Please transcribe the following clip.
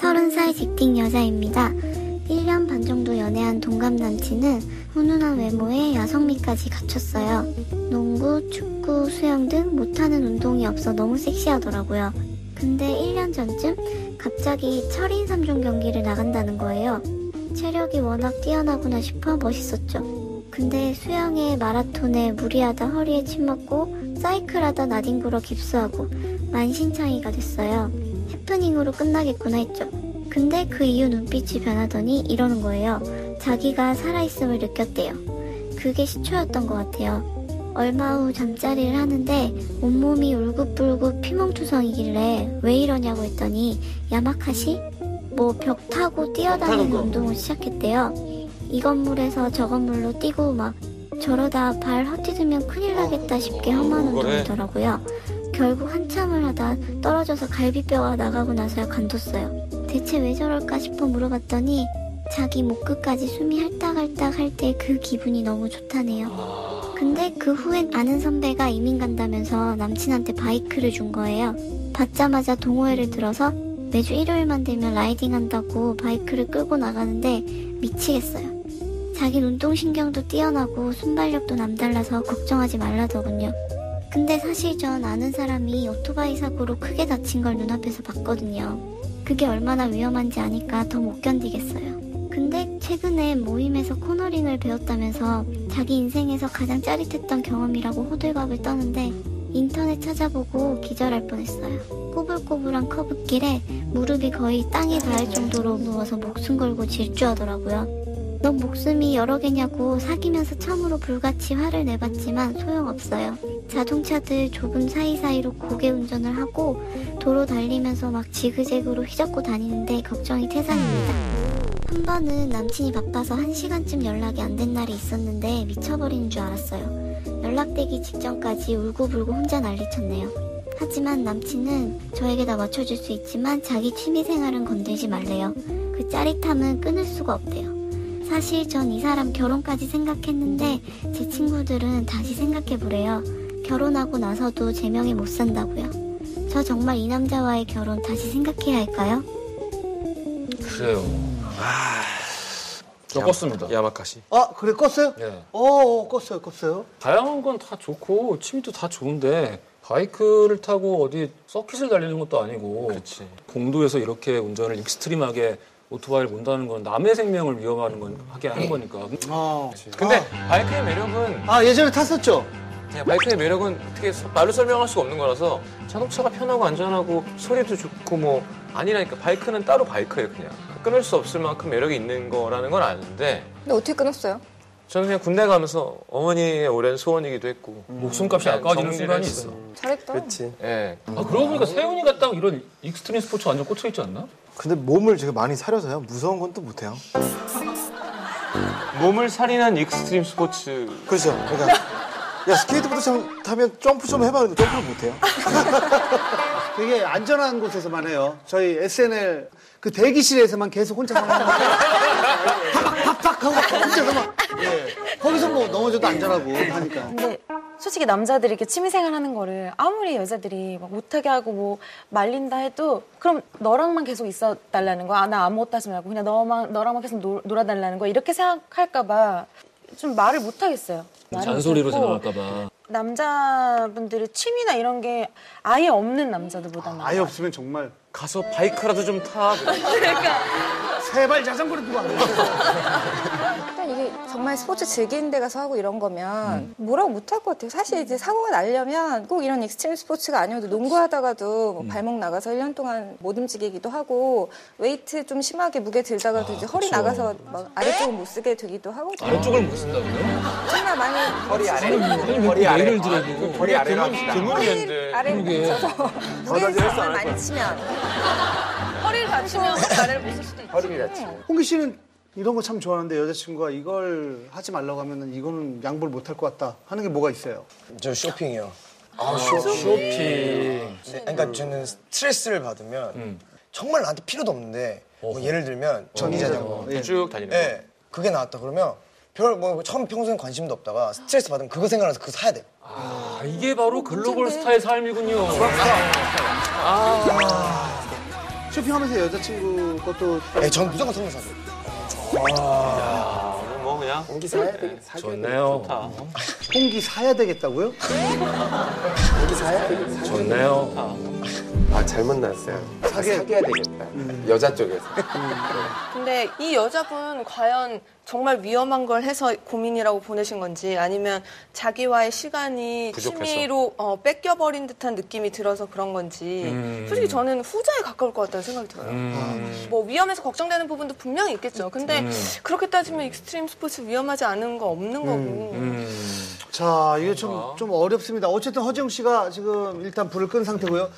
30살 직딩 여자입니다. 1년 반 정도 연애한 동갑 남친은 훈훈한 외모에 야성미까지 갖췄어요. 농구, 축구, 수영 등 못하는 운동이 없어 너무 섹시하더라고요. 근데 1년 전쯤 갑자기 철인 3종 경기를 나간다는 거예요. 체력이 워낙 뛰어나구나 싶어 멋있었죠. 근데 수영에 마라톤에 무리하다 허리에 침 맞고 사이클하다 나뒹굴어 깁스하고 만신창이가 됐어요. 해프닝으로 끝나겠구나 했죠. 근데 그 이후 눈빛이 변하더니 이러는 거예요. 자기가 살아있음을 느꼈대요. 그게 시초였던 것 같아요. 얼마 후 잠자리를 하는데 온몸이 울긋불긋 피멍투성이길래 왜 이러냐고 했더니 야마카시? 뭐 벽 타고 뛰어다니는 운동을 시작했대요. 이 건물에서 저 건물로 뛰고 막 저러다 발 헛디디면 큰일 나겠다 싶게 험한 운동이더라고요. 결국 한참을 하다 떨어져서 갈비뼈가 나가고 나서야 관뒀어요. 대체 왜 저럴까 싶어 물어봤더니 자기 목 끝까지 숨이 할딱할딱 할 때 그 기분이 너무 좋다네요. 근데 그 후엔 아는 선배가 이민 간다면서 남친한테 바이크를 준 거예요. 받자마자 동호회를 들어서 매주 일요일만 되면 라이딩한다고 바이크를 끌고 나가는데 미치겠어요. 자기 운동신경도 뛰어나고 순발력도 남달라서 걱정하지 말라더군요. 근데 사실 전 아는 사람이 오토바이 사고로 크게 다친 걸 눈앞에서 봤거든요. 그게 얼마나 위험한지 아니까 더 못 견디겠어요. 근데 최근에 모임에서 코너링을 배웠다면서 자기 인생에서 가장 짜릿했던 경험이라고 호들갑을 떠는데 인터넷 찾아보고 기절할 뻔했어요. 꼬불꼬불한 커브길에 무릎이 거의 땅에 닿을 정도로 누워서 목숨 걸고 질주하더라고요. 넌 목숨이 여러 개냐고 사귀면서 처음으로 불같이 화를 내봤지만 소용없어요. 자동차들 좁은 사이사이로 고개 운전을 하고 도로 달리면서 막 지그재그로 휘젓고 다니는데 걱정이 태산입니다. 한 번은 남친이 바빠서 1시간쯤 연락이 안 된 날이 있었는데 미쳐버리는 줄 알았어요. 연락되기 직전까지 울고불고 혼자 난리쳤네요. 하지만 남친은 저에게 다 맞춰줄 수 있지만 자기 취미생활은 건들지 말래요. 그 짜릿함은 끊을 수가 없대요. 사실 전 이 사람 결혼까지 생각했는데 제 친구들은 다시 생각해보래요. 결혼하고 나서도 제 명에 못 산다고요. 저 정말 이 남자와의 결혼 다시 생각해야 할까요? 그래요. 저 껐습니다. 야마카시. 아, 그래 껐어요? 네. 껐어요. 다양한 건 다 좋고 취미도 다 좋은데 바이크를 타고 어디 서킷을 달리는 것도 아니고 그치. 공도에서 이렇게 운전을 익스트림하게 오토바이를 몬다는 건 남의 생명을 위협하는 건 하게 하는 거니까. 근데 바이크의 매력은 예전에 탔었죠? 네, 바이크의 매력은 어떻게 말로 설명할 수가 없는 거라서 자동차가 편하고 안전하고 소리도 좋고 뭐 아니라니까 바이크는 따로 바이크예요. 그냥 끊을 수 없을 만큼 매력이 있는 거라는 건 아는데 근데 어떻게 끊었어요? 저는 그냥 군대 가면서 어머니의 오랜 소원이기도 했고 목숨값이 아까워지는 순간이 있어. 잘했다. 그렇지. 예. 그러고 보니까 세훈이가 딱 이런 익스트림 스포츠 완전 꽂혀 있지 않나? 근데 몸을 제가 많이 사려서요. 무서운 건 또 못해요. 몸을 살인한 익스트림 스포츠. 그렇죠. 그러니까. 야, 스케이트보드 타면 점프 좀 해봤는데 점프를 못해요. 되게 안전한 곳에서만 해요. 저희 SNL 그 대기실에서만 계속 혼자만 하는 거예요. 팍팍팍 하고 혼자서 막. 예. 거기서 뭐 넘어져도 안전하고 하니까. 근데 솔직히 남자들이 이렇게 취미생활 하는 거를 아무리 여자들이 막 못하게 하고 뭐 말린다 해도 그럼 너랑만 계속 있어달라는 거야. 나 아무것도 하지 말고 그냥 너랑만 계속 놀아달라는 거야. 이렇게 생각할까 봐 좀 말을 못하겠어요. 잔소리로 생각할까봐. 남자분들의 취미나 이런 게 아예 없는 남자들보다는. 아예 없으면 정말 가서 바이크라도 좀 타. 그러니까. 세발 자전거를 누가 안 해. 일단 이게 정말 스포츠 즐기는 데 가서 하고 이런 거면 뭐라고 못할 것 같아요. 사실 이제 사고가 나려면 꼭 이런 익스트림 스포츠가 아니어도 농구하다가도 뭐 발목 나가서 1년 동안 못 움직이기도 하고 웨이트 좀 심하게 무게 들다가도 이제 허리 나가서 막 아래쪽을 못 쓰게 되기도 하거든요. 아래쪽을 못 쓴다고요? 정말 많이. 허리 아래? 허리 아래. 예를 들어도 허리 아래로 합시다. 허리 아래로 붙여서 무게를 정말 많이 치면. 허리를 다치면 아래를 못 쓸 수도 있지. 허리를 다치면. 홍기 씨는 이런 거 참 좋아하는데 여자친구가 이걸 하지 말라고 하면은 이거는 양보를 못할 것 같다 하는 게 뭐가 있어요? 저 쇼핑이요. 쇼핑. 네, 그러니까 저는 스트레스를 받으면 정말 나한테 필요도 없는데 뭐 예를 들면 전기 자전거 쭉 다니는 거. 네, 그게 나왔다 그러면 별뭐 처음 평소엔 관심도 없다가 스트레스 받으면 그거 생각나서 그거 사야 돼. 이게 바로 글로벌 스타의 삶이군요. 쇼핑하면서 여자친구 것도. 네, 전 무조건 선물 사줘요. 아, 오늘 뭐 그냥 공기 사야 되겠다. 좋네요. 공기 사야 되겠다고요? 공기 사야 되겠다. 좋네요. 아, 잘 만났어요. 사귀어야 되겠다. 여자 쪽에서. 근데 이 여자분 과연 정말 위험한 걸 해서 고민이라고 보내신 건지 아니면 자기와의 시간이 부족해서. 취미로 뺏겨버린 듯한 느낌이 들어서 그런 건지 솔직히 저는 후자에 가까울 것 같다는 생각이 들어요. 뭐 위험해서 걱정되는 부분도 분명히 있겠죠. 근데 그렇게 따지면 익스트림 스포츠 위험하지 않은 거 없는 거고. 자, 이게 좀 어렵습니다. 어쨌든 허지영 씨가 지금 일단 불을 끈 상태고요.